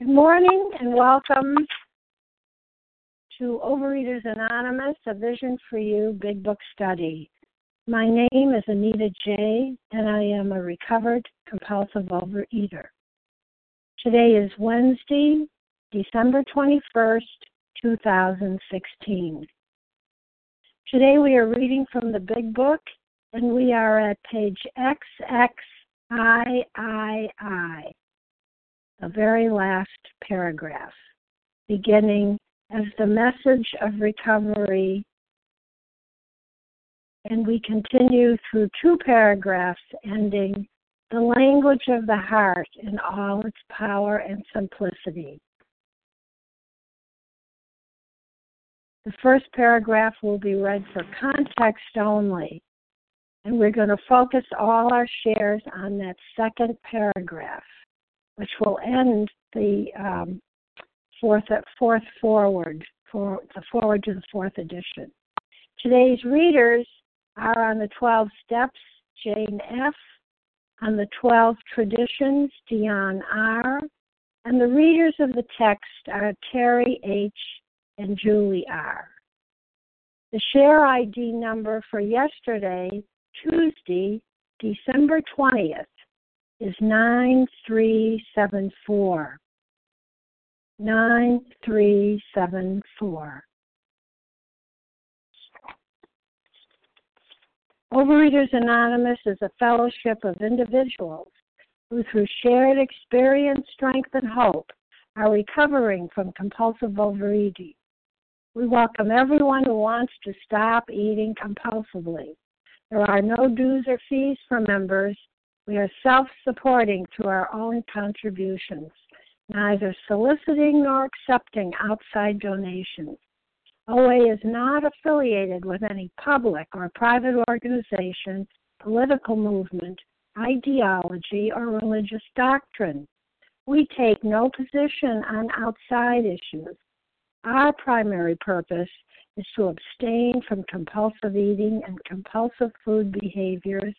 Good morning and welcome to Overeaters Anonymous, a Vision for You Big Book Study. My name is Anita J., and I am a recovered compulsive overeater. Today is Wednesday, December 21st, 2016. Today we are reading from the Big Book, and we are at page XXIII. The very last paragraph, beginning as the message of recovery, and we continue through two paragraphs ending the language of the heart in all its power and simplicity. The first paragraph will be read for context only, and we're going to focus all our shares on that second paragraph, which will end the forward to the fourth edition. Today's readers are on the 12 steps, Jane F., on the 12 traditions, Dion R., and the readers of the text are Terry H. and Julie R. The share ID number for yesterday, Tuesday, December 20th, is 9374. 9374. Overeaters Anonymous is a fellowship of individuals who, through shared experience, strength, and hope, are recovering from compulsive overeating. We welcome everyone who wants to stop eating compulsively. There are no dues or fees for members. We are self-supporting through our own contributions, neither soliciting nor accepting outside donations. OA is not affiliated with any public or private organization, political movement, ideology, or religious doctrine. We take no position on outside issues. Our primary purpose is to abstain from compulsive eating and compulsive food behaviors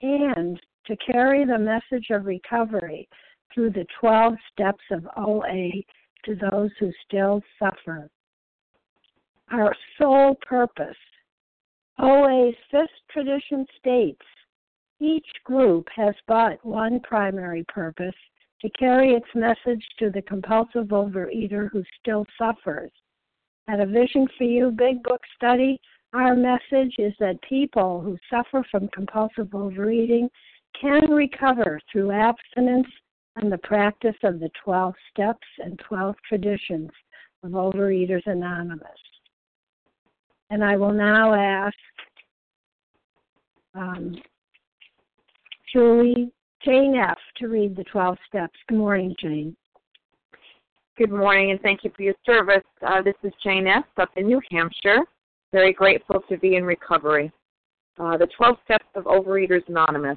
and to carry the message of recovery through the 12 steps of OA to those who still suffer. Our sole purpose. OA's fifth tradition states, each group has but one primary purpose, to carry its message to the compulsive overeater who still suffers. At a Vision for You Big Book Study, our message is that people who suffer from compulsive overeating can recover through abstinence and the practice of the 12 steps and 12 traditions of Overeaters Anonymous. And I will now ask Jane F. to read the 12 steps. Good morning, Jane. Good morning, and thank you for your service. This is Jane F. up in New Hampshire. Very grateful to be in recovery. The 12 steps of Overeaters Anonymous.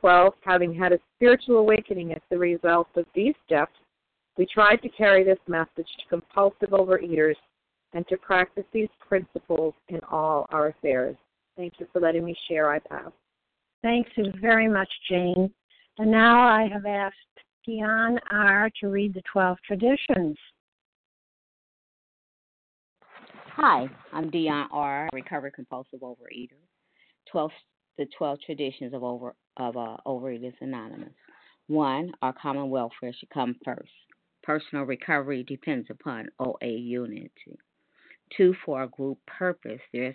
12, having had a spiritual awakening as the result of these steps, we tried to carry this message to compulsive overeaters and to practice these principles in all our affairs. Thank you for letting me share. I pass. Thanks very much, Jane. And now I have asked Dion R. to read the 12 traditions. Hi, I'm Dion R., recovered compulsive overeater. The 12 traditions of Overeaters Anonymous. 1. Our common welfare should come first. Personal recovery depends upon OA unity. 2. For our group purpose, there is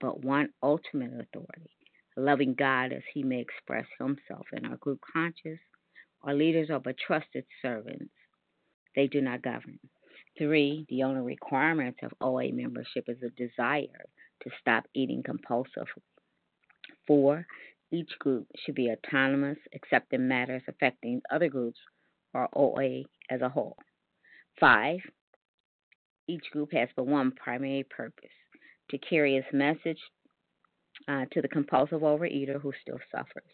but one ultimate authority, loving God as he may express himself in our group conscience. Our leaders are but trusted servants. They do not govern. 3. The only requirement of OA membership is a desire to stop eating compulsively. 4. Each group should be autonomous, except in matters affecting other groups or OA as a whole. 5. Each group has but one primary purpose, to carry its message to the compulsive overeater who still suffers.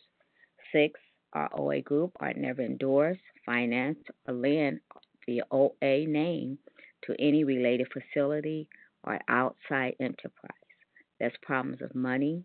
6. Our OA group are never endorsed, financed, or lend the OA name to any related facility or outside enterprise. That's problems of money,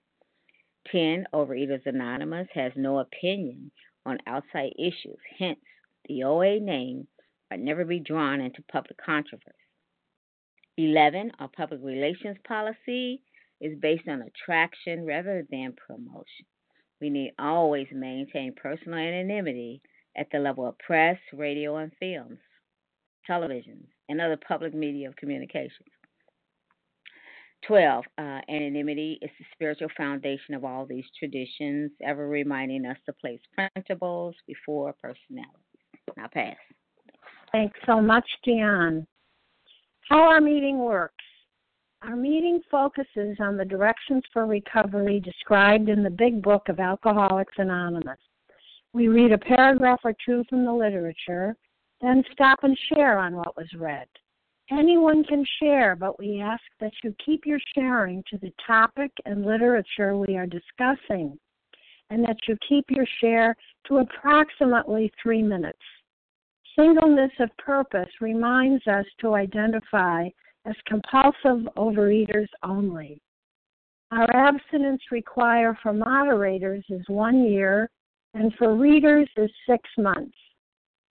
10. Overeaters Anonymous has no opinion on outside issues. Hence, the OA name ought never be drawn into public controversy. 11. Our public relations policy is based on attraction rather than promotion. We need always maintain personal anonymity at the level of press, radio, and films, televisions, and other public media of communications. 12. Anonymity is the spiritual foundation of all these traditions, ever reminding us to place principles before personalities. Now pass. Thanks so much, Dion. How our meeting works. Our meeting focuses on the directions for recovery described in the Big Book of Alcoholics Anonymous. We read a paragraph or two from the literature, then stop and share on what was read. Anyone can share, but we ask that you keep your sharing to the topic and literature we are discussing, and that you keep your share to approximately 3 minutes. Singleness of purpose reminds us to identify as compulsive overeaters only. Our abstinence required for moderators is 1 year, and for readers is 6 months.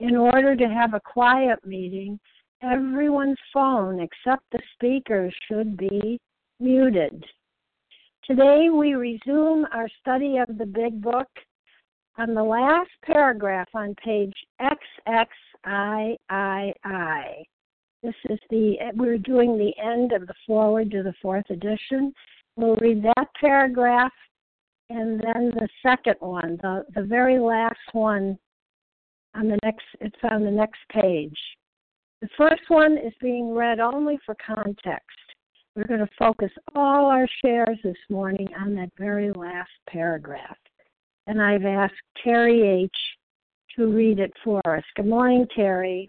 In order to have a quiet meeting, everyone's phone except the speaker should be muted. Today we resume our study of the Big Book on the last paragraph on page XXIII. We're doing the end of the foreword to the 4th edition. We'll read that paragraph and then the second one, the very last one. It's on the next page. The first one is being read only for context. We're going to focus all our shares this morning on that very last paragraph. And I've asked Terry H. to read it for us. Good morning, Terry.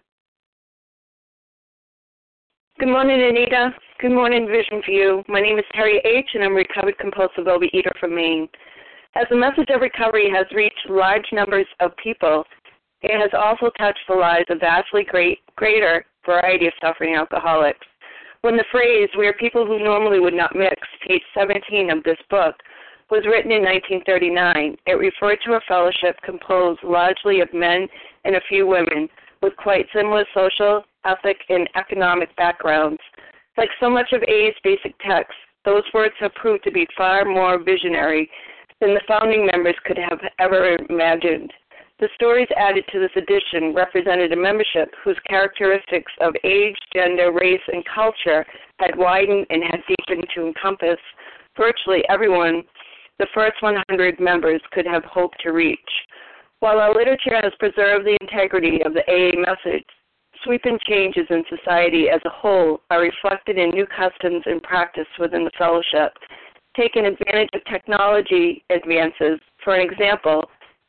Good morning, Anita. Good morning, Vision for You. My name is Terry H., and I'm a recovered compulsive overeater from Maine. As the message of recovery has reached large numbers of people, it has also touched the lives of vastly greater variety of suffering alcoholics. When the phrase, "we are people who normally would not mix," page 17 of this book, was written in 1939, it referred to a fellowship composed largely of men and a few women with quite similar social, ethnic, and economic backgrounds. Like so much of A's basic text, those words have proved to be far more visionary than the founding members could have ever imagined. The stories added to this edition represented a membership whose characteristics of age, gender, race, and culture had widened and had deepened to encompass virtually everyone the first 100 members could have hoped to reach. While our literature has preserved the integrity of the AA message, sweeping changes in society as a whole are reflected in new customs and practice within the fellowship, taking advantage of technology advances. For an example,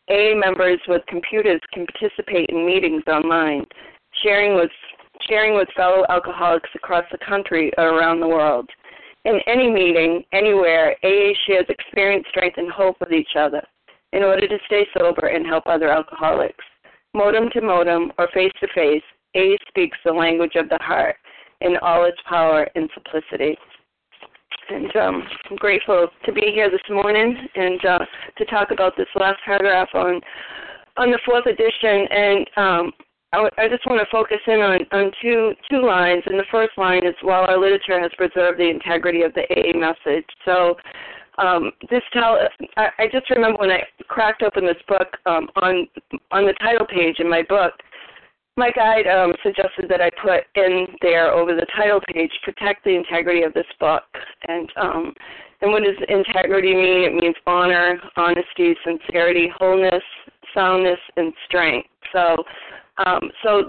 AA members with computers can participate in meetings online, sharing with fellow alcoholics across the country or around the world. In any meeting, anywhere, AA shares experience, strength, and hope with each other in order to stay sober and help other alcoholics. Modem to modem or face to face, AA speaks the language of the heart in all its power and simplicity. And I'm grateful to be here this morning and to talk about this last paragraph on the fourth edition. And I just want to focus in on two lines. And the first line is, while our literature has preserved the integrity of the AA message. So I just remember when I cracked open this book on the title page in my book, my guide suggested that I put in there over the title page, protect the integrity of this book. And what does integrity mean? It means honor, honesty, sincerity, wholeness, soundness, and strength. So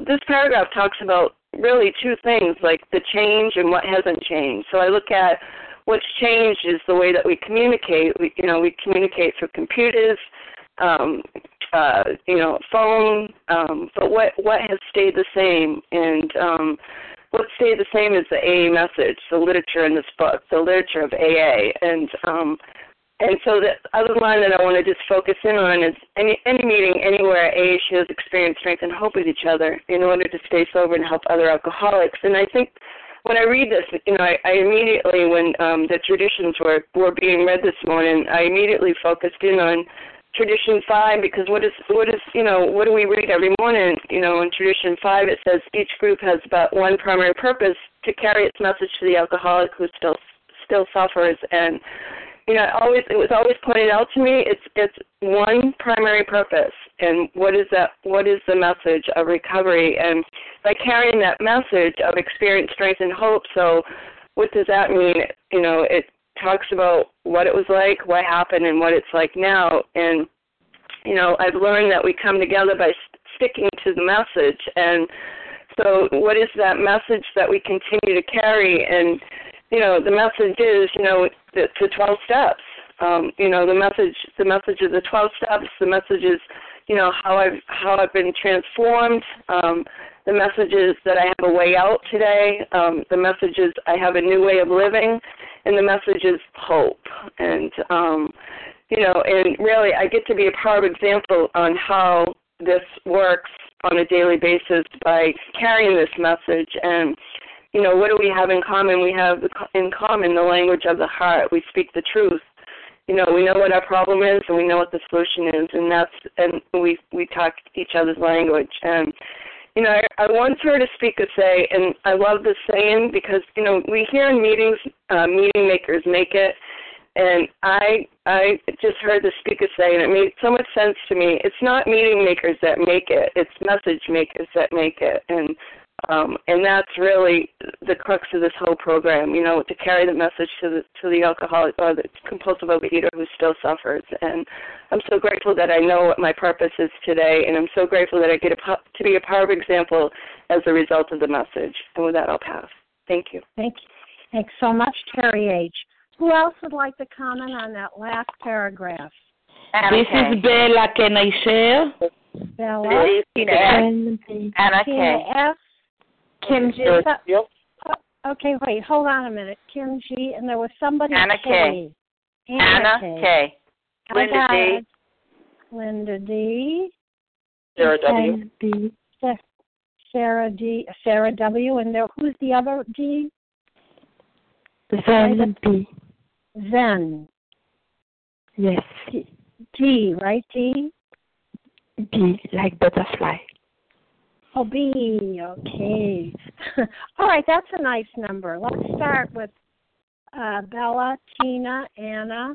this paragraph talks about really two things, like the change and what hasn't changed. So I look at what's changed is the way that we communicate. We communicate through computers, phone, but what has stayed the same? And what stayed the same is the AA message, the literature in this book, the literature of AA. And so the other line that I want to just focus in on is, any meeting, anywhere, AA shares experience, strength, and hope with each other in order to stay sober and help other alcoholics. And I think when I read this, I immediately, when the traditions were being read this morning, I immediately focused in on Tradition 5, because what do we read every morning? In Tradition 5, it says each group has but one primary purpose: to carry its message to the alcoholic who still suffers. And it was always pointed out to me, it's one primary purpose. And what is that? What is the message of recovery? And by carrying that message of experience, strength, and hope. So what does that mean? It talks about what it was like, what happened, and what it's like now. And, I've learned that we come together by sticking to the message. And so what is that message that we continue to carry? And, the message is, the 12 steps. The message is the 12 steps. The message is, how I've been transformed. The message is that I have a way out today. The message is I have a new way of living, and the message is hope. And and really, I get to be a power example on how this works on a daily basis by carrying this message. And what do we have in common? We have in common the language of the heart. We speak the truth. We know what our problem is, and we know what the solution is, and we talk each other's language. And I once heard a speaker say, and I love this saying because we hear in meetings, meeting makers make it. And I just heard the speaker say, and it made so much sense to me. It's not meeting makers that make it; it's message makers that make it. And that's really the crux of this whole program, to carry the message to the alcoholic or the compulsive overeater who still suffers. And I'm so grateful that I know what my purpose is today, and I'm so grateful that I get to be a power of example as a result of the message. And with that, I'll pass. Thank you. Thank you. Thanks so much, Terry H. Who else would like to comment on that last paragraph? This is Bella. Can I share? Bella. Anna K. F. Kim G. Yep. Okay, wait, hold on a minute. Kim G. And there was somebody. Anna K. Anna K. Linda D. Sarah W. Sarah W. And there, who's the other D? Zen B. Zen. Yes. D, right? D. B, like butterfly. Oh, B, okay. All right, that's a nice number. Let's start with Bella, Tina, Anna,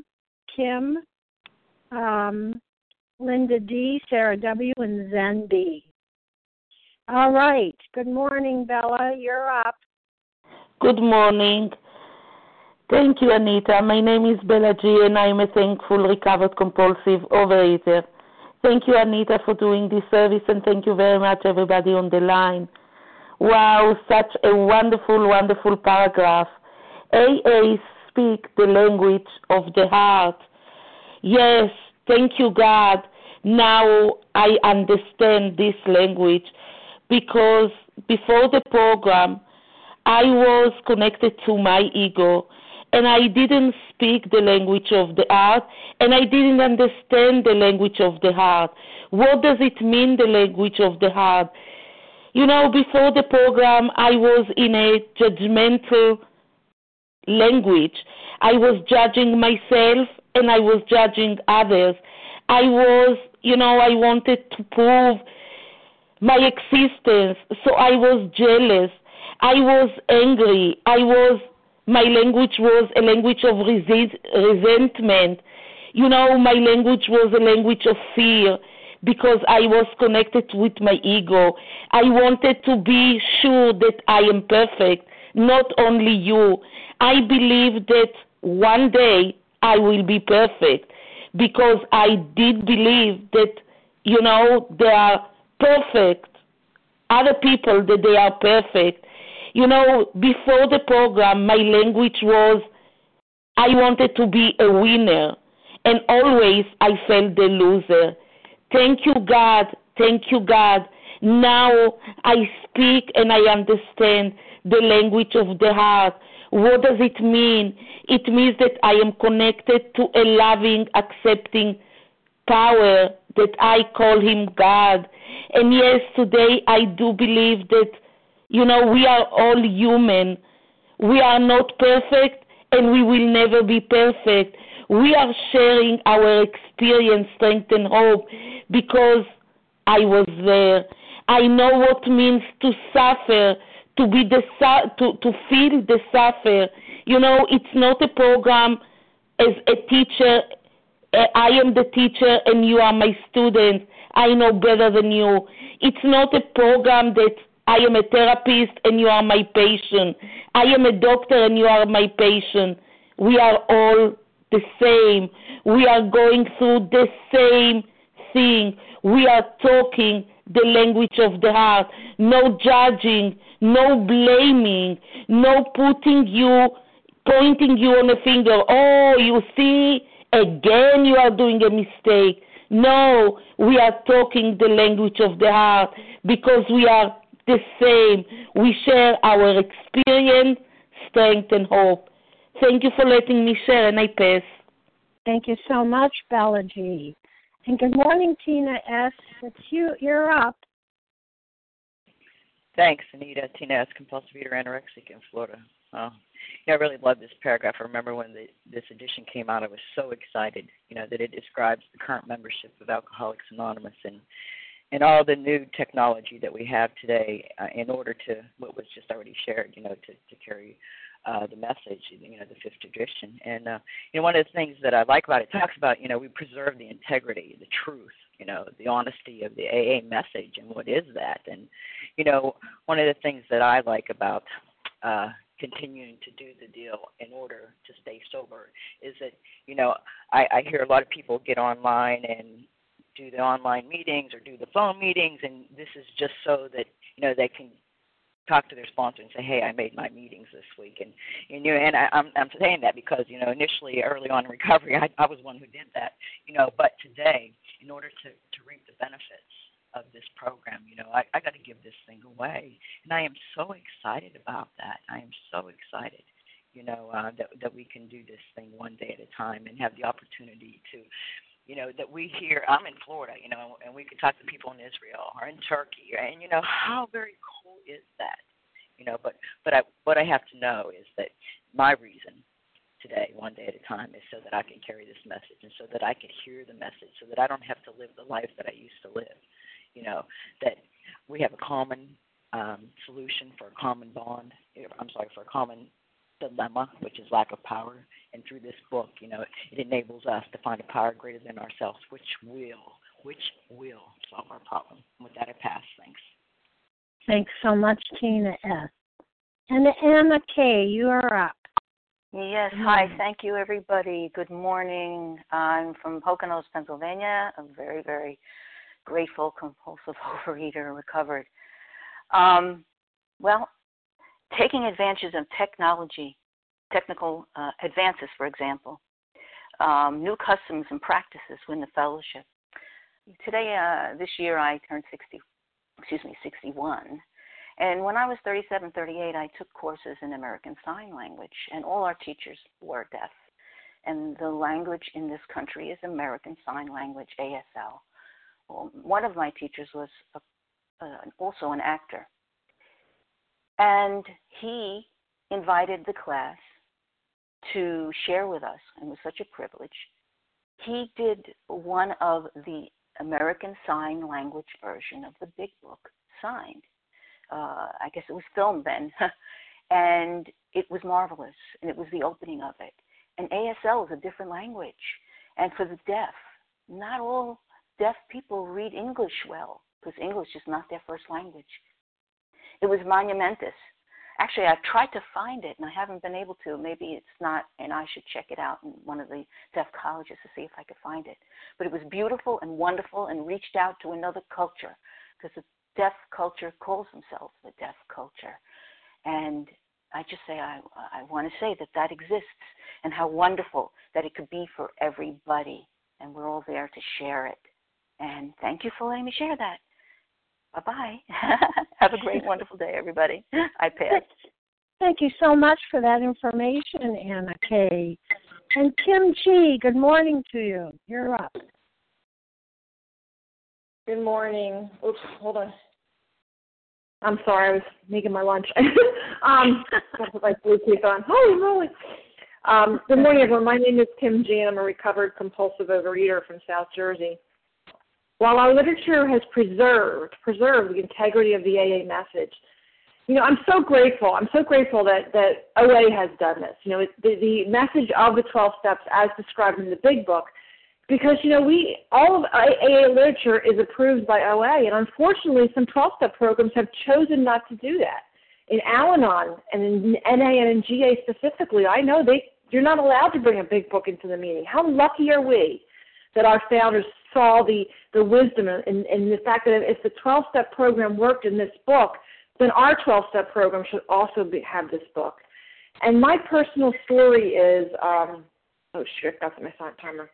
Kim, Linda D., Sarah W., and Zen B. All right. Good morning, Bella. You're up. Good morning. Thank you, Anita. My name is Bella G., and I'm a thankful, recovered, compulsive overeater. Thank you, Anita, for doing this service, and thank you very much, everybody on the line. Wow, such a wonderful, wonderful paragraph. AA speak the language of the heart. Yes, thank you, God. Now I understand this language, because before the program, I was connected to my ego, and I didn't speak the language of the heart, and I didn't understand the language of the heart. What does it mean, the language of the heart? You know, before the program, I was in a judgmental language. I was judging myself, and I was judging others. I was, you know, I wanted to prove my existence, so I was jealous. I was angry. My language was a language of resentment. You know, my language was a language of fear, because I was connected with my ego. I wanted to be sure that I am perfect, not only you. I believe that one day I will be perfect, because I did believe that, you know, they are perfect, other people, that they are perfect. You know, before the program, my language was I wanted to be a winner, and always I felt the loser. Thank you, God. Thank you, God. Now I speak and I understand the language of the heart. What does it mean? It means that I am connected to a loving, accepting power that I call him God. And yes, today I do believe that, you know, we are all human. We are not perfect, and we will never be perfect. We are sharing our experience, strength, and hope, because I was there. I know what means to suffer, to feel the suffer. You know, it's not a program as a teacher. I am the teacher, and you are my student. I know better than you. It's not a program that I am a therapist and you are my patient. I am a doctor and you are my patient. We are all the same. We are going through the same thing. We are talking the language of the heart. No judging, no blaming, no pointing you on a finger. Oh, you see, again you are doing a mistake. No, we are talking the language of the heart, because we are the same. We share our experience, strength, and hope. Thank you for letting me share, and I pass. Thank you so much, Bella G. And good morning, Tina S. It's you. You're up. Thanks, Anita. Tina S., compulsive eater, anorexic in Florida. Wow. Yeah, I really love this paragraph. I remember when this edition came out, I was so excited, you know, that it describes the current membership of Alcoholics Anonymous and all the new technology that we have today in order to, what was just already shared, you know, to carry the message, you know, the fifth tradition. And, you know, one of the things that I like about it, talks about, you know, we preserve the integrity, the truth, you know, the honesty of the AA message, and what is that? And, you know, one of the things that I like about continuing to do the deal in order to stay sober is that, you know, I hear a lot of people get online and do the online meetings or do the phone meetings, and this is just so that, you know, they can talk to their sponsor and say, hey, I made my meetings this week. And I'm saying that because, you know, initially early on in recovery, I was one who did that, you know, but today, in order to reap the benefits of this program, you know, I got to give this thing away. And I am so excited about that. I am so excited, you know, that we can do this thing one day at a time and have the opportunity to, you know, that we hear, I'm in Florida, you know, and we could talk to people in Israel or in Turkey, and, you know, how very cool is that? You know, but what I have to know is that my reason today, one day at a time, is so that I can carry this message, and so that I can hear the message, so that I don't have to live the life that I used to live, you know, that we have a common solution for a common bond, for a common dilemma, which is lack of power. And through this book, you know, it enables us to find a power greater than ourselves, which will which will solve our problem. With that, I pass. Thanks. Thanks so much, Tina S. And Anna K., you are up. Yes, hi. Thank you, everybody. Good morning. I'm from Poconos, Pennsylvania. I'm very, very grateful, compulsive overeater, recovered. Well, taking advantages of technology, technical advances, for example, new customs and practices within the fellowship. Today, this year, I turned 61. And when I was 37, 38, I took courses in American Sign Language, and all our teachers were deaf. And the language in this country is American Sign Language, ASL. Well, one of my teachers was also an actor. And he invited the class to share with us, and it was such a privilege. He did one of the American Sign Language version of the Big Book, signed. I guess it was filmed then, and it was marvelous, and it was the opening of it. And ASL is a different language, and for the deaf, not all deaf people read English well, because English is not their first language. It was monumentous. Actually, I've tried to find it, and I haven't been able to. Maybe it's not, and I should check it out in one of the deaf colleges to see if I could find it. But it was beautiful and wonderful and reached out to another culture, because the deaf culture calls themselves the deaf culture. And I just say, I want to say that exists, and how wonderful that it could be for everybody, and we're all there to share it. And thank you for letting me share that. Bye-bye. Have a great, wonderful day, everybody. I pass. Thank you so much for that information, Anna Kay. And Kim G., good morning to you. You're up. Good morning. Oops, hold on. I'm sorry, I was making my lunch. I put my Bluetooth on. Holy moly. Good morning, everyone. My name is Kim G., and I'm a recovered compulsive overeater from South Jersey. While our literature has preserved the integrity of the AA message, you know, I'm so grateful. I'm so grateful that OA has done this. You know, the message of the 12 steps as described in the Big Book, because, you know, all of AA literature is approved by OA, and unfortunately some 12-step programs have chosen not to do that. In Al-Anon and in NA and in GA specifically, I know you're not allowed to bring a Big Book into the meeting. How lucky are we that our founders saw the wisdom and the fact that if the 12-step program worked in this book, then our 12-step program should also have this book. And my personal story is, oh, shit, I got my timer,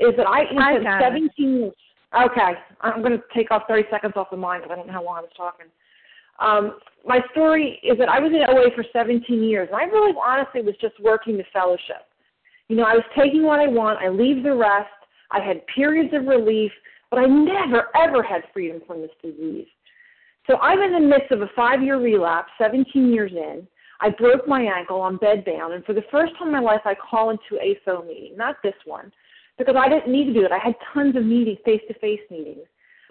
is that I spent 17 years. Okay, I'm going to take off 30 seconds off of mine because I don't know how long I was talking. My story is that I was in OA for 17 years, and I really honestly was just working the fellowship. You know, I was taking what I want, I leave the rest, I had periods of relief, but I never, ever had freedom from this disease. So I'm in the midst of a 5-year relapse, 17 years in. I broke my ankle, I'm bedbound, and for the first time in my life, I call into a phone meeting, not this one, because I didn't need to do it. I had tons of meetings, face-to-face meetings.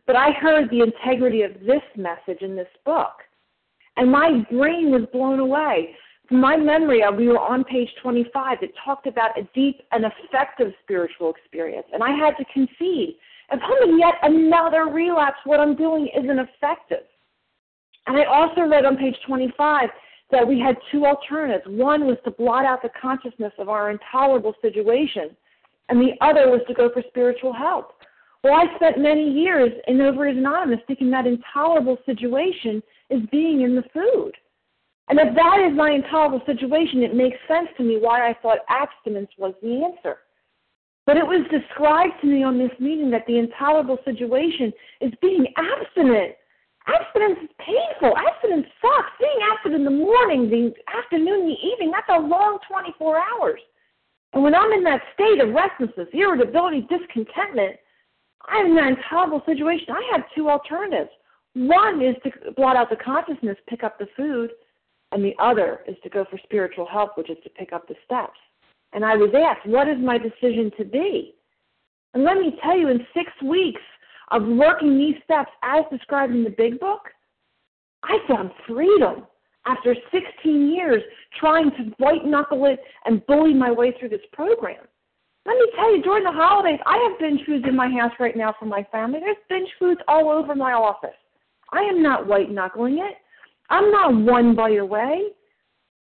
But I heard the integrity of this message in this book, and my brain was blown away. From my memory, we were on page 25. It talked about a deep and effective spiritual experience, and I had to concede. If I'm in yet another relapse, what I'm doing isn't effective. And I also read on page 25 that we had two alternatives. One was to blot out the consciousness of our intolerable situation, and the other was to go for spiritual help. Well, I spent many years in Overeaters Anonymous thinking that intolerable situation is being in the food. And if that is my intolerable situation, it makes sense to me why I thought abstinence was the answer. But it was described to me on this meeting that the intolerable situation is being abstinent. Abstinence is painful. Abstinence sucks. Being abstinent in the morning, the afternoon, the evening, that's a long 24 hours. And when I'm in that state of restlessness, irritability, discontentment, I'm in that intolerable situation. I have two alternatives. One is to blot out the consciousness, pick up the food, and the other is to go for spiritual help, which is to pick up the steps. And I was asked, what is my decision to be? And let me tell you, in 6 weeks of working these steps as described in the Big Book, I found freedom after 16 years trying to white-knuckle it and bully my way through this program. Let me tell you, during the holidays, I have binge foods in my house right now for my family. There's binge foods all over my office. I am not white-knuckling it. I'm not one bite away.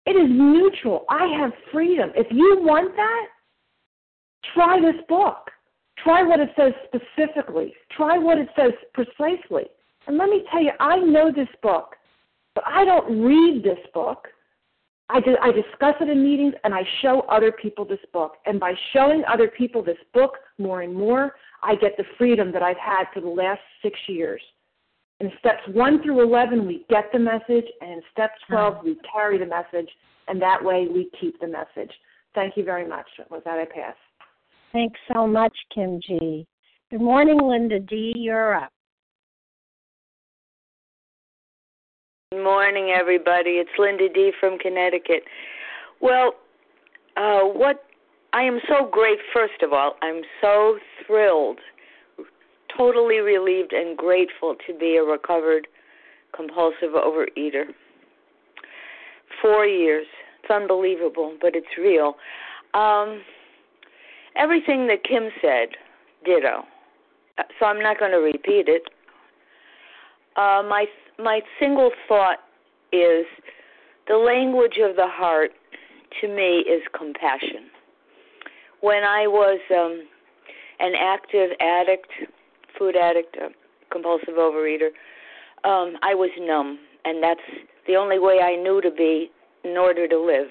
It is neutral. I have freedom. If you want that, try this book. Try what it says specifically. Try what it says precisely. And let me tell you, I know this book, but I don't read this book. I discuss it in meetings, and I show other people this book. And by showing other people this book more and more, I get the freedom that I've had for the last 6 years. In steps 1 through 11, we get the message, and in step 12, we carry the message, and that way we keep the message. Thank you very much. With that, I pass. Thanks so much, Kim G. Good morning, Linda D. You're up. Good morning, everybody. It's Linda D. from Connecticut. Well, I am so grateful, first of all, I'm so thrilled, totally relieved and grateful to be a recovered compulsive overeater. 4 years. It's unbelievable, but it's real. Everything that Kim said, ditto. So I'm not going to repeat it. My single thought is the language of the heart, to me, is compassion. When I was an active addict, food addict, a compulsive overeater, I was numb, and that's the only way I knew to be in order to live.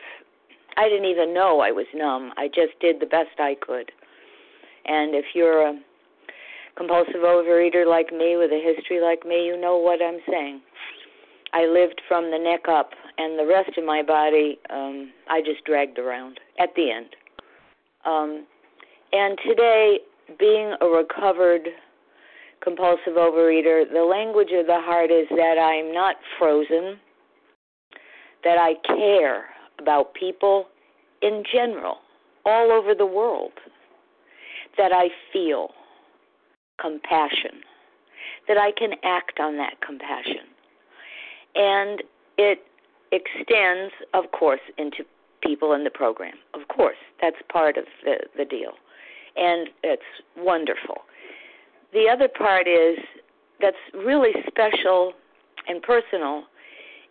I didn't even know I was numb. I just did the best I could. And if you're a compulsive overeater like me, with a history like me, you know what I'm saying. I lived from the neck up, and the rest of my body I just dragged around at the end. And today, being a recovered compulsive overeater, the language of the heart is that I'm not frozen, that I care about people in general, all over the world, that I feel compassion, that I can act on that compassion. And it extends, of course, into people in the program. Of course, that's part of the deal. And it's wonderful. The other part is that's really special and personal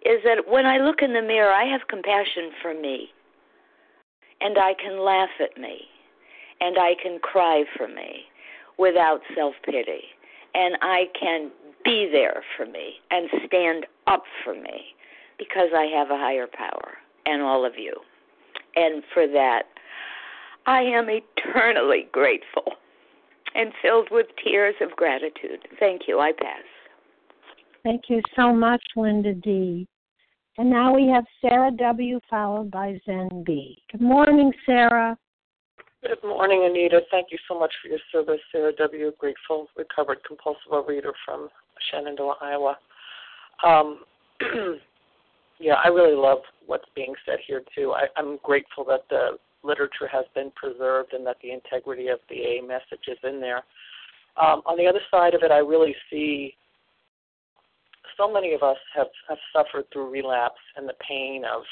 is that when I look in the mirror, I have compassion for me, and I can laugh at me, and I can cry for me without self-pity, and I can be there for me and stand up for me because I have a higher power, and all of you. And for that, I am eternally grateful and filled with tears of gratitude. Thank you. I pass. Thank you so much, Linda D. And now we have Sarah W. followed by Zen B. Good morning, Sarah. Good morning, Anita. Thank you so much for your service. Sarah W., grateful, recovered compulsive overeater from Shenandoah, Iowa. Yeah, I really love what's being said here, too. I'm grateful that the literature has been preserved and that the integrity of the AA message is in there. On the other side of it, I really see so many of us have suffered through relapse and the pain of,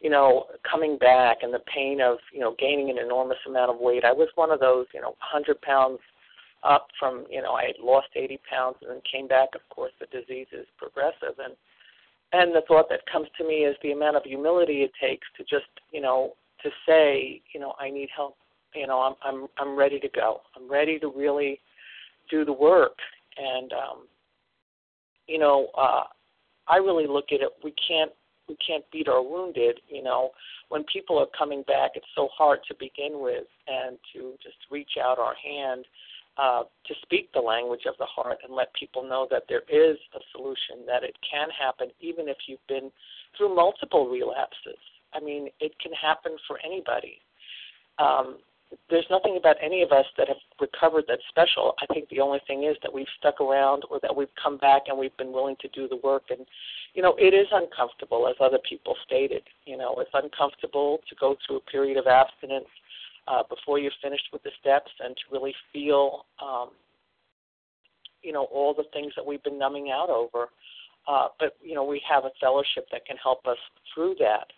you know, coming back and the pain of, you know, gaining an enormous amount of weight. I was one of those, you know, 100 pounds up from, you know, I had lost 80 pounds and then came back. Of course, the disease is progressive. And the thought that comes to me is the amount of humility it takes to just, you know, to say, you know, I need help. You know, I'm ready to go. I'm ready to really do the work. And, you know, I really look at it, we can't beat our wounded, you know. When people are coming back, it's so hard to begin with and to just reach out our hand to speak the language of the heart and let people know that there is a solution, that it can happen even if you've been through multiple relapses. I mean, it can happen for anybody. There's nothing about any of us that have recovered that's special. I think the only thing is that we've stuck around or that we've come back and we've been willing to do the work. And, you know, it is uncomfortable, as other people stated. You know, it's uncomfortable to go through a period of abstinence before you're finished with the steps and to really feel, you know, all the things that we've been numbing out over. But, you know, we have a fellowship that can help us through that.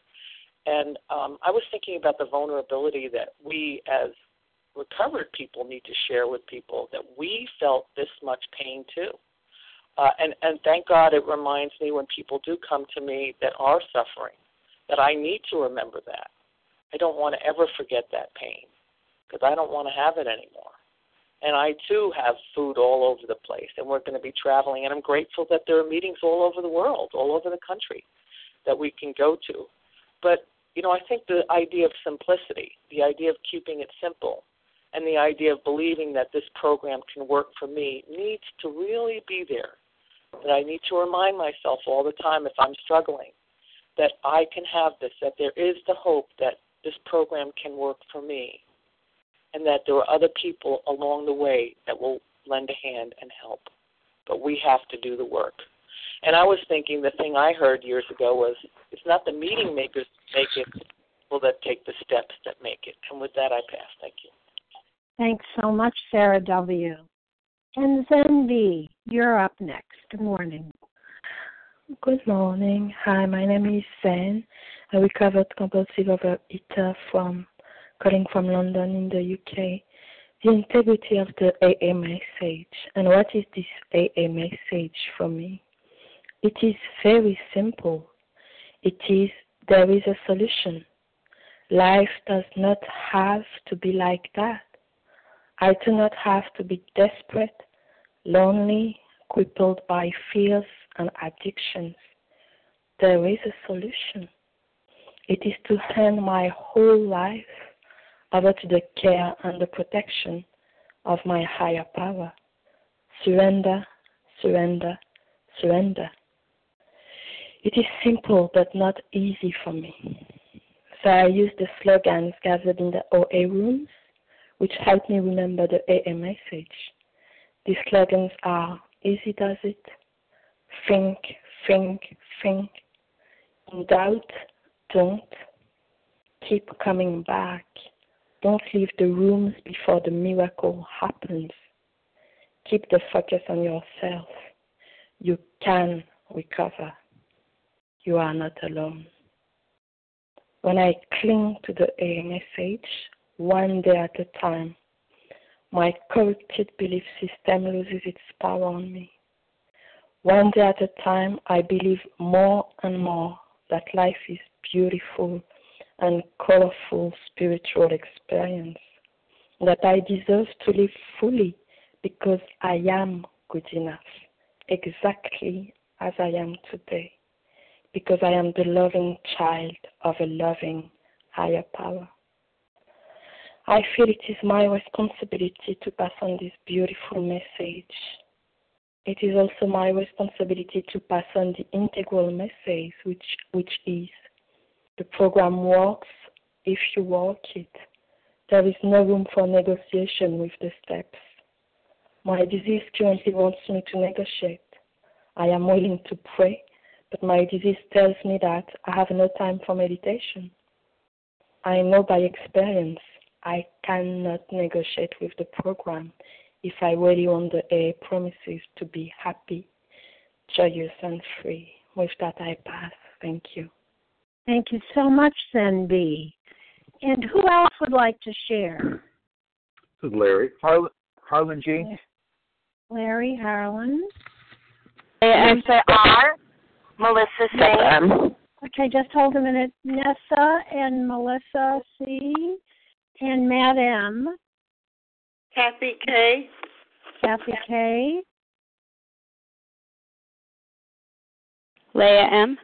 And I was thinking about the vulnerability that we as recovered people need to share with people that we felt this much pain too. And thank God it reminds me when people do come to me that are suffering, that I need to remember that. I don't want to ever forget that pain because I don't want to have it anymore. And I, too, have food all over the place, and we're going to be traveling. And I'm grateful that there are meetings all over the world, all over the country that we can go to. But, you know, I think the idea of simplicity, the idea of keeping it simple, and the idea of believing that this program can work for me needs to really be there, that I need to remind myself all the time if I'm struggling that I can have this, that there is the hope that this program can work for me, and that there are other people along the way that will lend a hand and help. But we have to do the work. And I was thinking the thing I heard years ago was, it's not the meeting makers that make it, people that take the steps that make it. And with that, I pass. Thank you. Thanks so much, Sarah W. And Zen B, you're up next. Good morning. Good morning. Hi, my name is Zen. I recovered compulsive overeater calling from London in the UK, the integrity of the AA message. And what is this AA message for me? It is very simple. It is, there is a solution. Life does not have to be like that. I do not have to be desperate, lonely, crippled by fears and addictions. There is a solution. It is to hand my whole life over to the care and the protection of my higher power. Surrender, surrender, surrender. It is simple but not easy for me. So I use the slogans gathered in the OA rooms, which help me remember the AA message. These slogans are, easy does it, think, think, think, in doubt, don't, keep coming back, don't leave the rooms before the miracle happens. Keep the focus on yourself. You can recover. You are not alone. When I cling to the AA message, one day at a time, my corrupted belief system loses its power on me. One day at a time, I believe more and more that life is beautiful and colorful spiritual experience, that I deserve to live fully because I am good enough, exactly as I am today, because I am the loving child of a loving higher power. I feel it is my responsibility to pass on this beautiful message. It is also my responsibility to pass on the integral message, which is, the program works if you work it. There is no room for negotiation with the steps. My disease currently wants me to negotiate. I am willing to pray, but my disease tells me that I have no time for meditation. I know by experience I cannot negotiate with the program if I really want the AA promises to be happy, joyous, and free. With that, I pass. Thank you. Thank you so much, Zen B. And who else would like to share? This is Larry. Harlan G. Larry Harlan. I say R. Melissa C. Okay, just hold a minute. Nessa and Melissa C. And Matt M. Kathy K. Kathy K. Leah M.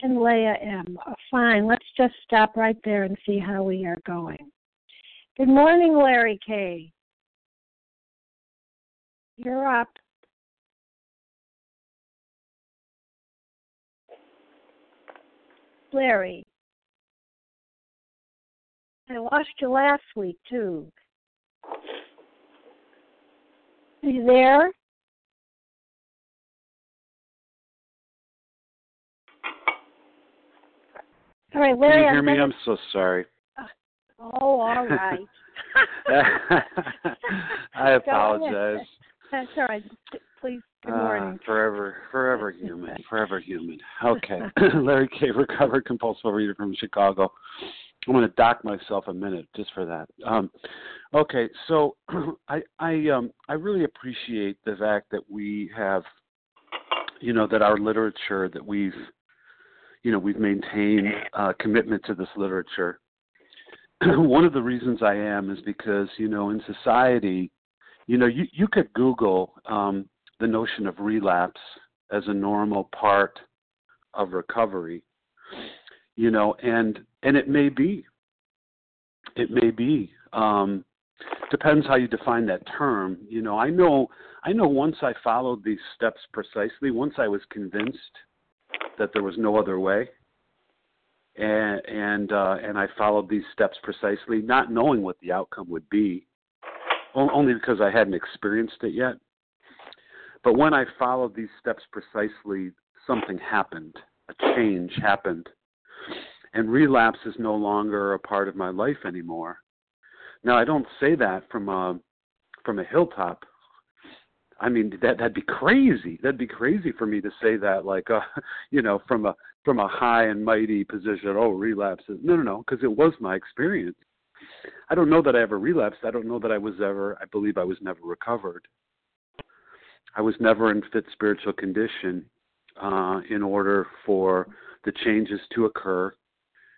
And Leah M. Fine, let's just stop right there and see how we are going. Good morning, Larry K. You're up. Larry. I lost you last week, too. Are you there? All right, Larry, can you hear me? I'm so sorry. Oh, all right. I apologize. That's all right. Please, good morning. Forever human. Forever human. Okay. Larry K., recovered compulsive reader from Chicago. I'm going to dock myself a minute just for that. Okay, so I really appreciate the fact that we have, you know, that our literature, that we've, you know, we've maintained a commitment to this literature. One of the reasons I am is because, you know, in society, you know, you could Google the notion of relapse as a normal part of recovery, you know, and it may be. Depends how you define that term. You know, I know once I followed these steps precisely, once I was convinced that there was no other way, and I followed these steps precisely, not knowing what the outcome would be, only because I hadn't experienced it yet. But when I followed these steps precisely, something happened, a change happened, and relapse is no longer a part of my life anymore. Now, I don't say that from a hilltop. I mean, that'd be crazy. That'd be crazy for me to say that, like, you know, from a high and mighty position. Oh, relapses. No, because it was my experience. I don't know that I ever relapsed. I don't know that I was ever. I believe I was never recovered. I was never in fit spiritual condition in order for the changes to occur.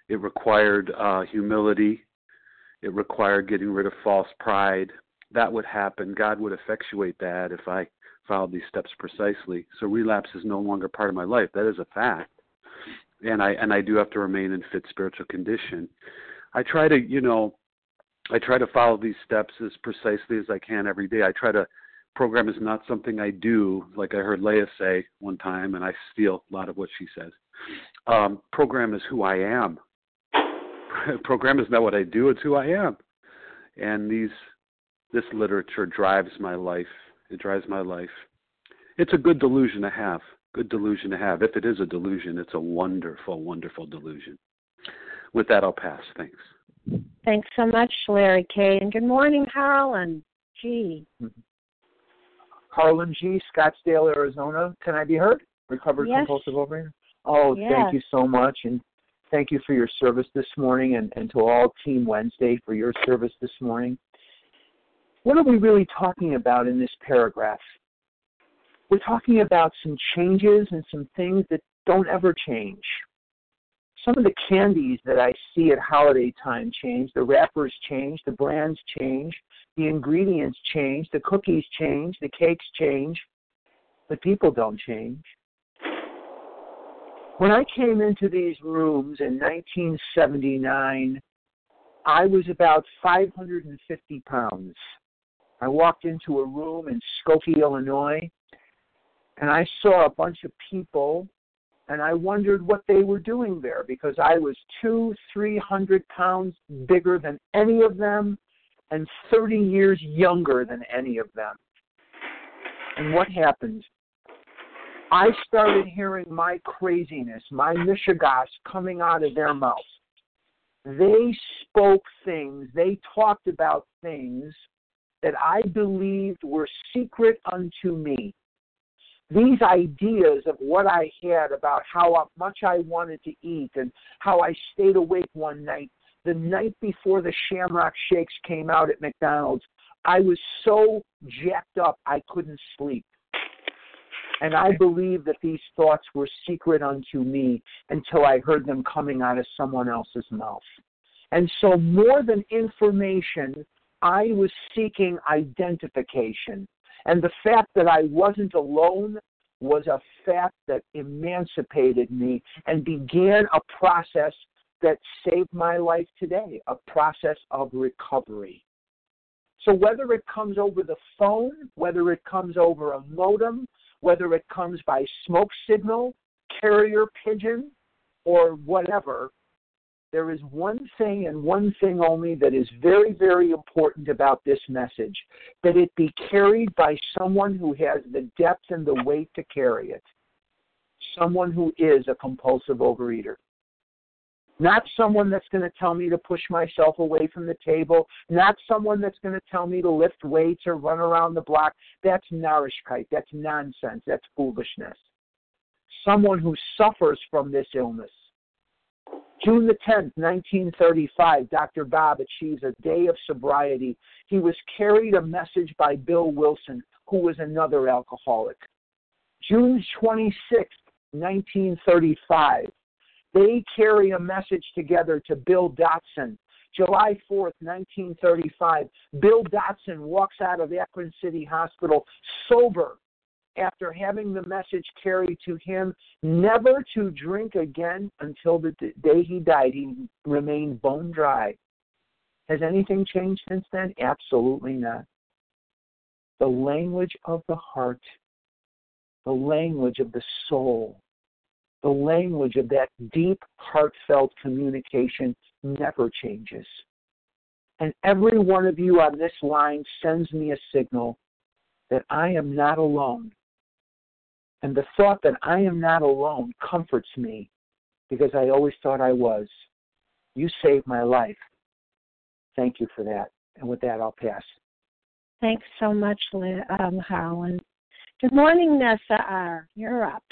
It required humility. It required getting rid of false pride. That would happen. God would effectuate that if I followed these steps precisely. So relapse is no longer part of my life. That is a fact. And I do have to remain in fit spiritual condition. I try to follow these steps as precisely as I can every day. I try to program is not something I do, like I heard Leah say one time, and I steal a lot of what she says. Program is who I am. Program is not what I do, it's who I am. And this literature drives my life. It drives my life. It's a good delusion to have. Good delusion to have. If it is a delusion, it's a wonderful, wonderful delusion. With that, I'll pass. Thanks. Thanks so much, Larry K. And good morning, Harlan G. Mm-hmm. Harlan G., Scottsdale, Arizona. Can I be heard? Recovered compulsive overeater. Oh, yes. Thank you so much. And thank you for your service this morning, and to all Team Wednesday for your service this morning. What are we really talking about in this paragraph? We're talking about some changes and some things that don't ever change. Some of the candies that I see at holiday time change. The wrappers change. The brands change. The ingredients change. The cookies change. The cakes change. But people don't change. When I came into these rooms in 1979, I was about 550 pounds. I walked into a room in Skokie, Illinois, and I saw a bunch of people, and I wondered what they were doing there, because I was 200-300 pounds bigger than any of them and 30 years younger than any of them. And what happened? I started hearing my craziness, my mishigas coming out of their mouth. They spoke things, they talked about things that I believed were secret unto me. These ideas of what I had about how much I wanted to eat and how I stayed awake one night, the night before the Shamrock Shakes came out at McDonald's, I was so jacked up I couldn't sleep. And I believed that these thoughts were secret unto me until I heard them coming out of someone else's mouth. And so more than information, I was seeking identification. And the fact that I wasn't alone was a fact that emancipated me and began a process that saved my life today, a process of recovery. So whether it comes over the phone, whether it comes over a modem, whether it comes by smoke signal, carrier pigeon, or whatever, there is one thing and one thing only that is very, very important about this message, that it be carried by someone who has the depth and the weight to carry it, someone who is a compulsive overeater. Not someone that's going to tell me to push myself away from the table, not someone that's going to tell me to lift weights or run around the block. That's narishkeit. That's nonsense. That's foolishness. Someone who suffers from this illness. June the 10th, 1935, Dr. Bob achieves a day of sobriety. He was carried a message by Bill Wilson, who was another alcoholic. June 26th, 1935, they carry a message together to Bill Dotson. July 4th, 1935, Bill Dotson walks out of Akron City Hospital sober after having the message carried to him, never to drink again until the day he died. He remained bone dry. Has anything changed since then? Absolutely not. The language of the heart, the language of the soul, the language of that deep, heartfelt communication never changes. And every one of you on this line sends me a signal that I am not alone. And the thought that I am not alone comforts me, because I always thought I was. You saved my life. Thank you for that. And with that, I'll pass. Thanks so much, Howland. Good morning, Nessa R. You're up.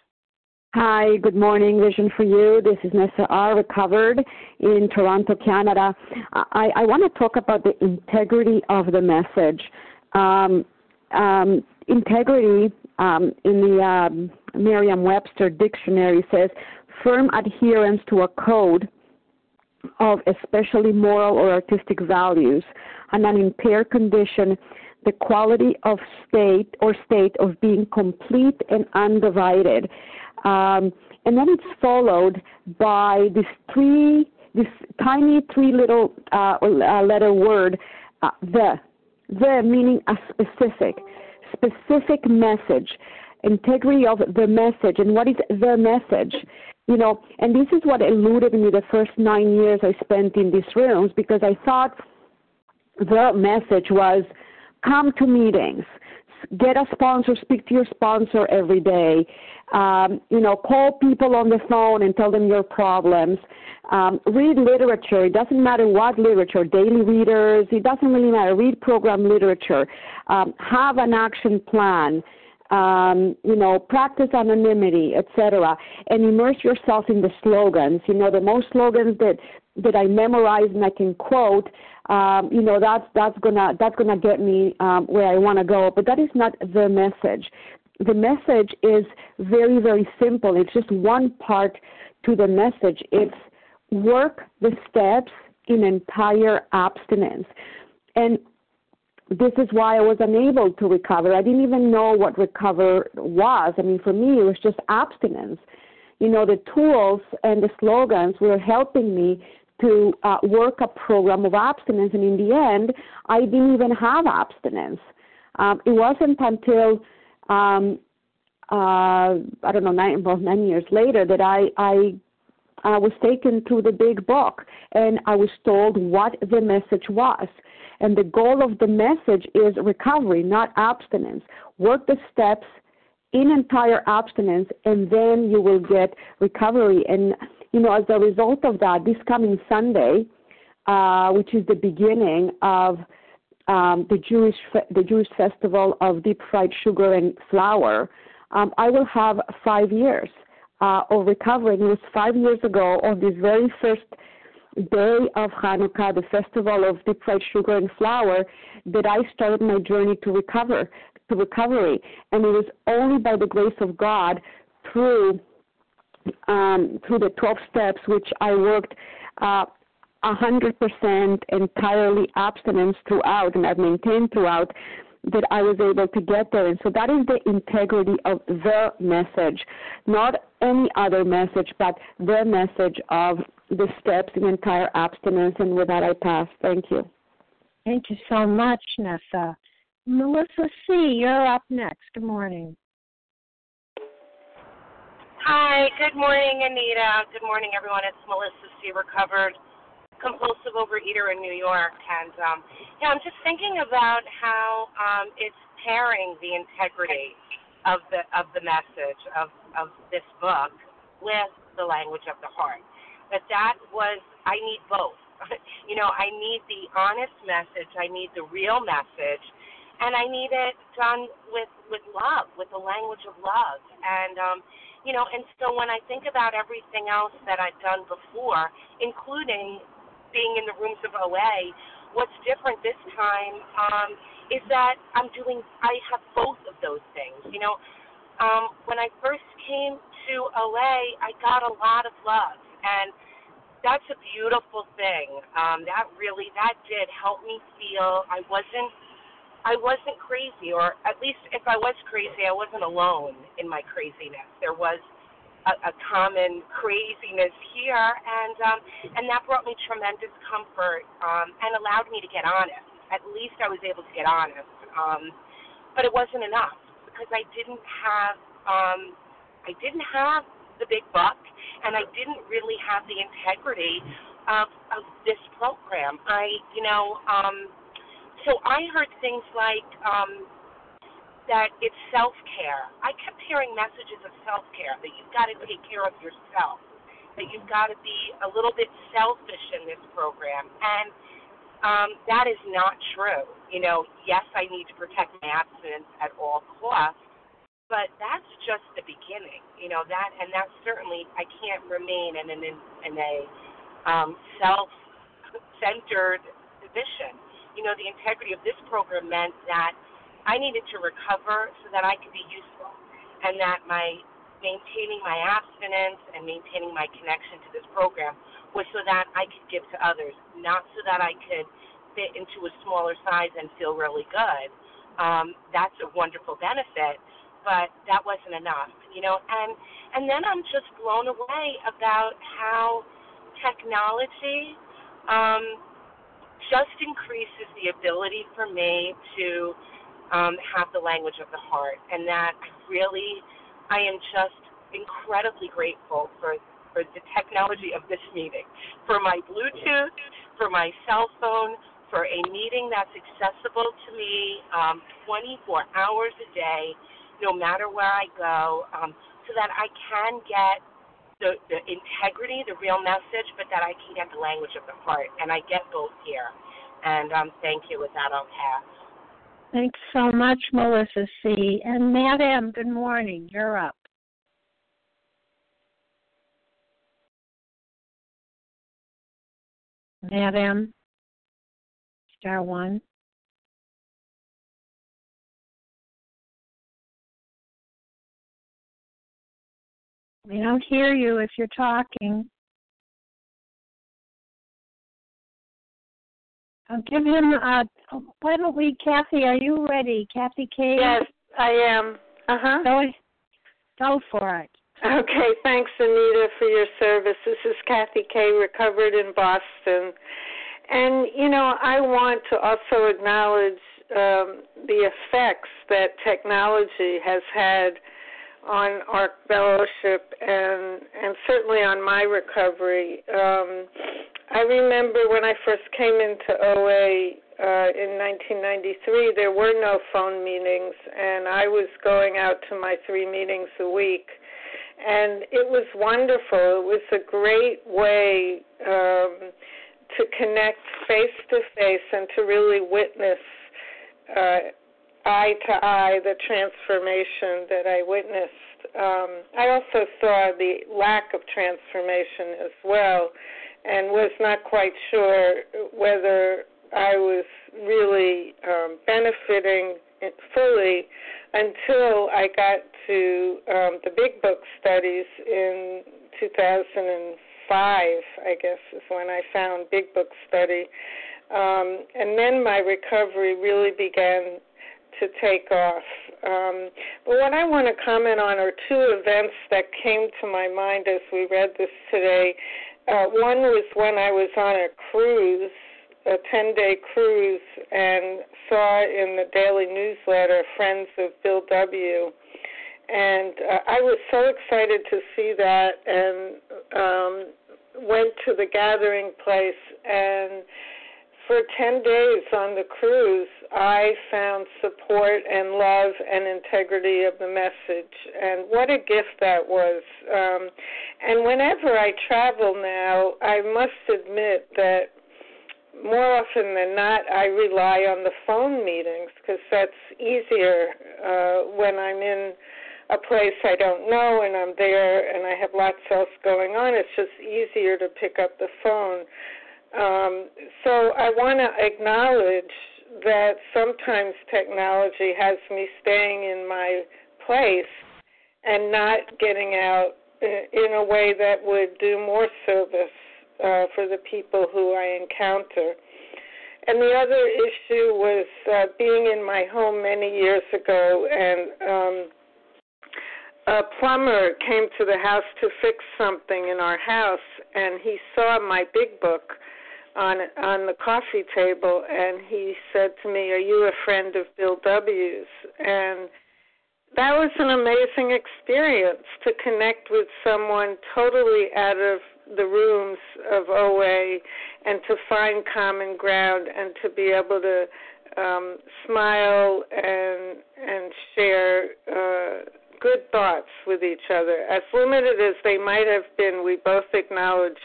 Hi, good morning, Vision for You. This is Nessa R., recovered in Toronto, Canada. I want to talk about the integrity of the message. Integrity in the Merriam-Webster dictionary says firm adherence to a code of especially moral or artistic values and an impaired condition, the quality of state or state of being complete and undivided. And then it's followed by this tiny three little letter word, the meaning a specific message, integrity of the message. And what is the message? You know, and this is what eluded me the first 9 years I spent in these rooms, because I thought the message was come to meetings, get a sponsor, speak to your sponsor every day, call people on the phone and tell them your problems, read literature, it doesn't matter what literature, daily readers, it doesn't really matter, read program literature, have an action plan, practice anonymity, etc., and immerse yourself in the slogans. You know, the most slogans that I memorize and I can quote, that's gonna get me where I want to go. But that is not the message. The message is very, very simple. It's just one part to the message. It's work the steps in entire abstinence. And this is why I was unable to recover. I didn't even know what recover was. I mean, for me, it was just abstinence. You know, the tools and the slogans were helping me to work a program of abstinence. And in the end, I didn't even have abstinence. It wasn't until, 9 years later that I was taken to the Big Book, and I was told what the message was. And the goal of the message is recovery, not abstinence. Work the steps in entire abstinence, and then you will get recovery. And, you know, as a result of that, this coming Sunday, which is the beginning of the Jewish festival of deep fried sugar and flour, I will have 5 years of recovery. It was 5 years ago on this very first day of Hanukkah, the festival of deep fried sugar and flour, that I started my journey to recovery. And it was only by the grace of God through the 12 steps, which I worked 100% entirely abstinence throughout, and I've maintained throughout, that I was able to get there. And so that is the integrity of the message, not any other message, but the message of the steps in entire abstinence. And with that, I pass. Thank you. Thank you so much, Nessa. Melissa C., you're up next. Good morning. Hi, good morning, Anita. Good morning, everyone. It's Melissa C., recovered compulsive overeater in New York. And I'm just thinking about how it's pairing the integrity of the message of this book with the language of the heart. I need both. You know, I need the honest message, I need the real message, and I need it done with love, with the language of love. And You know, and so when I think about everything else that I've done before, including being in the rooms of OA, what's different this time is that I have both of those things. You know, when I first came to OA, I got a lot of love, and that's a beautiful thing. That did help me feel I wasn't crazy, or at least if I was crazy, I wasn't alone in my craziness. There was a common craziness here, and that brought me tremendous comfort and allowed me to get honest. At least I was able to get honest, but it wasn't enough because I didn't have the big buck, and I didn't really have the integrity of this program. So I heard things like that it's self-care. I kept hearing messages of self-care, that you've got to take care of yourself, that you've got to be a little bit selfish in this program. And that is not true. You know, yes, I need to protect my abstinence at all costs, but that's just the beginning. You know, that certainly I can't remain in a self-centered position. You know, the integrity of this program meant that I needed to recover so that I could be useful, and that my maintaining my abstinence and maintaining my connection to this program was so that I could give to others, not so that I could fit into a smaller size and feel really good. That's a wonderful benefit, but that wasn't enough, you know. And then I'm just blown away about how technology just increases the ability for me to have the language of the heart, and that I am just incredibly grateful for the technology of this meeting, for my Bluetooth, for my cell phone, for a meeting that's accessible to me 24 hours a day, no matter where I go, so that I can get the integrity, the real message, but that I can get the language of the heart, and I get both here. And thank you. With that, I'll pass. Thanks so much, Melissa C. And Matt M., good morning. You're up. Matt M., star one. We don't hear you if you're talking. I'll give him why don't we, Kathy, are you ready? Kathy K? Yes, I am. Uh-huh. Go for it. Okay, thanks, Anita, for your service. This is Kathy K, recovered in Boston. And, you know, I want to also acknowledge the effects that technology has had on our fellowship and certainly on my recovery. I remember when I first came into OA in 1993, there were no phone meetings, and I was going out to my 3 meetings a week. And it was wonderful. It was a great way to connect face-to-face and to really witness eye-to-eye the transformation that I witnessed. I also saw the lack of transformation as well, and was not quite sure whether I was really benefiting fully until I got to the Big Book studies in 2005, I guess, is when I found Big Book study. And then my recovery really began to take off. But what I want to comment on are 2 events that came to my mind as we read this today. One was when I was on a cruise, a 10-day cruise, and saw in the daily newsletter Friends of Bill W. And I was so excited to see that, and went to the gathering place, and for 10 days on the cruise, I found support and love and integrity of the message, and what a gift that was. And whenever I travel now, I must admit that more often than not, I rely on the phone meetings because that's easier when I'm in a place I don't know and I'm there and I have lots else going on. It's just easier to pick up the phone. So I want to acknowledge that sometimes technology has me staying in my place and not getting out in a way that would do more service for the people who I encounter. And the other issue was being in my home many years ago, and a plumber came to the house to fix something in our house, and he saw my Big Book on the coffee table, and he said to me, "Are you a friend of Bill W.'s?" And that was an amazing experience, to connect with someone totally out of the rooms of OA and to find common ground and to be able to smile and share good thoughts with each other. As limited as they might have been, we both acknowledged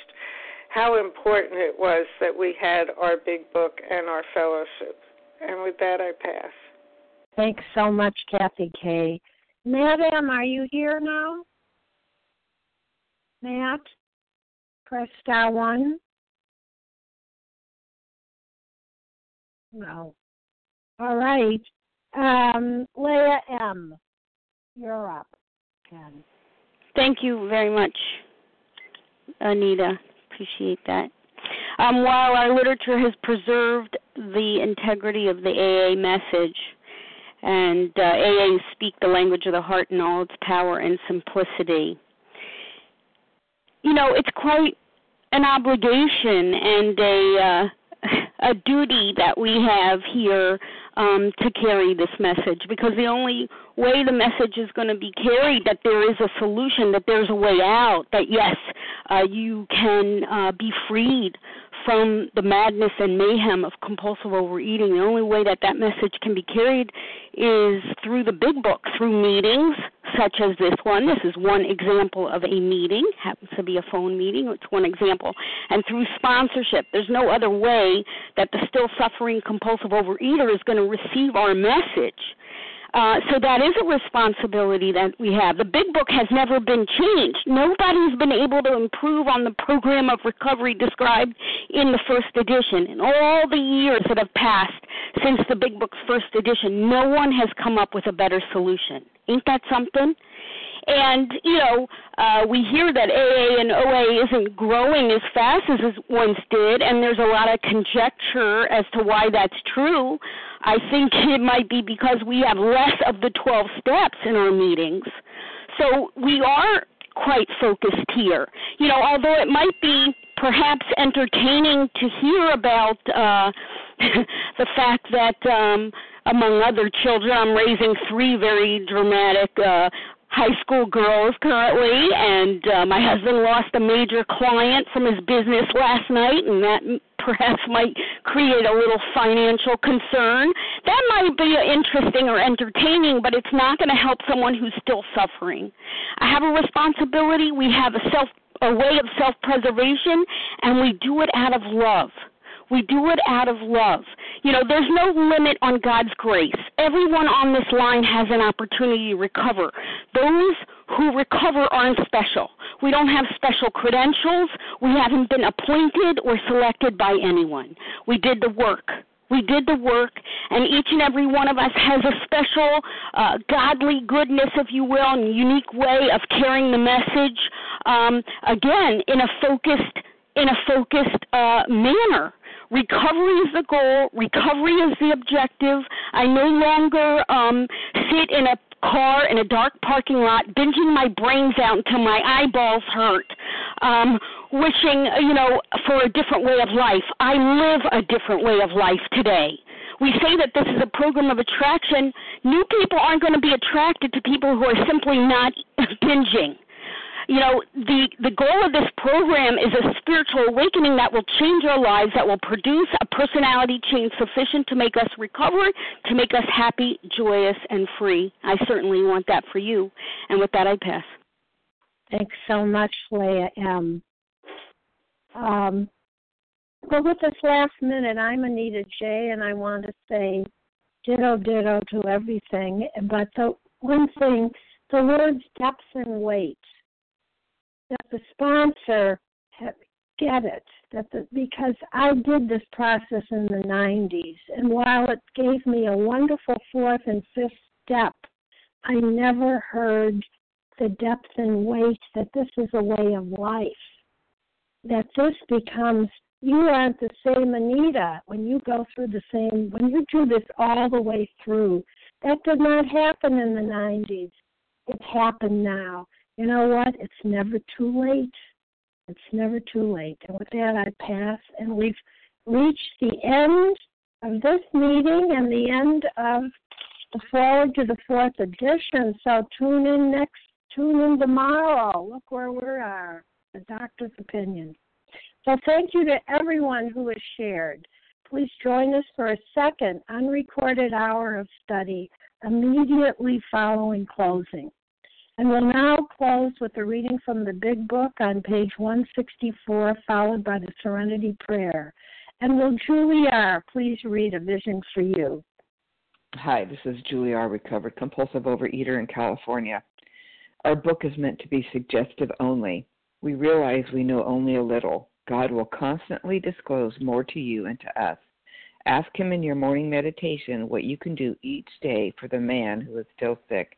how important it was that we had our Big Book and our fellowship. And with that, I pass. Thanks so much, Kathy Kay. Madam, are you here now? Matt? Press star one. No. All right. Leah M., you're up. And thank you very much, Anita. Appreciate that. While our literature has preserved the integrity of the AA message, and AAs speak the language of the heart in all its power and simplicity, you know, it's quite an obligation and a duty that we have here to carry this message, because the only way the message is going to be carried, that there is a solution, that there's a way out, that yes, you can be freed from the madness and mayhem of compulsive overeating. The only way that that message can be carried is through the Big Book, through meetings such as this one. This is one example of a meeting. It happens to be a phone meeting. It's one example. And through sponsorship. There's no other way that the still suffering compulsive overeater is going to receive our message. So that is a responsibility that we have. The Big Book has never been changed. Nobody's been able to improve on the program of recovery described in the first edition. In all the years that have passed since the Big Book's first edition, no one has come up with a better solution. Ain't that something? And, you know, we hear that AA and OA isn't growing as fast as it once did, and there's a lot of conjecture as to why that's true. I think it might be because we have less of the 12 steps in our meetings. So we are quite focused here. You know, although it might be perhaps entertaining to hear about the fact that, among other children, I'm raising three very dramatic high school girls currently, and my husband lost a major client from his business last night, and that perhaps might create a little financial concern. That might be interesting or entertaining, but it's not going to help someone who's still suffering. I have a responsibility. We have a way of self-preservation, and we do it out of love. We do it out of love. You know, there's no limit on God's grace. Everyone on this line has an opportunity to recover. Those who recover aren't special. We don't have special credentials. We haven't been appointed or selected by anyone. We did the work. We did the work, and each and every one of us has a special godly goodness, if you will, and unique way of carrying the message, again, in a focused manner. Recovery is the goal. Recovery is the objective. I no longer sit in a car in a dark parking lot, binging my brains out until my eyeballs hurt, wishing, you know, for a different way of life. I live a different way of life today. We say that this is a program of attraction. New people aren't going to be attracted to people who are simply not binging. You know, the goal of this program is a spiritual awakening that will change our lives, that will produce a personality change sufficient to make us recover, to make us happy, joyous, and free. I certainly want that for you. And with that, I pass. Thanks so much, Leah M. Well, with this last minute, I'm Anita J., and I want to say ditto, ditto to everything. But the one thing The Lord steps and waits, that the sponsor get it, because I did this process in the 90s, and while it gave me a wonderful fourth and fifth step, I never heard the depth and weight that this is a way of life, that this becomes, you aren't the same Anita when you go through the same, when you do this all the way through. That did not happen in the 90s. It's happened now. You know what? It's never too late. It's never too late. And with that, I pass. And we've reached the end of this meeting and the end of the forward to the fourth edition. So tune in tomorrow. Look where we are. The Doctor's Opinion. So thank you to everyone who has shared. Please join us for a second unrecorded hour of study immediately following closing. And we'll now close with a reading from the Big Book on page 164, followed by the Serenity Prayer. And will Julie R. please read A Vision for You? Hi, this is Julie R., recovered compulsive overeater in California. Our book is meant to be suggestive only. We realize we know only a little. God will constantly disclose more to you and to us. Ask him in your morning meditation what you can do each day for the man who is still sick.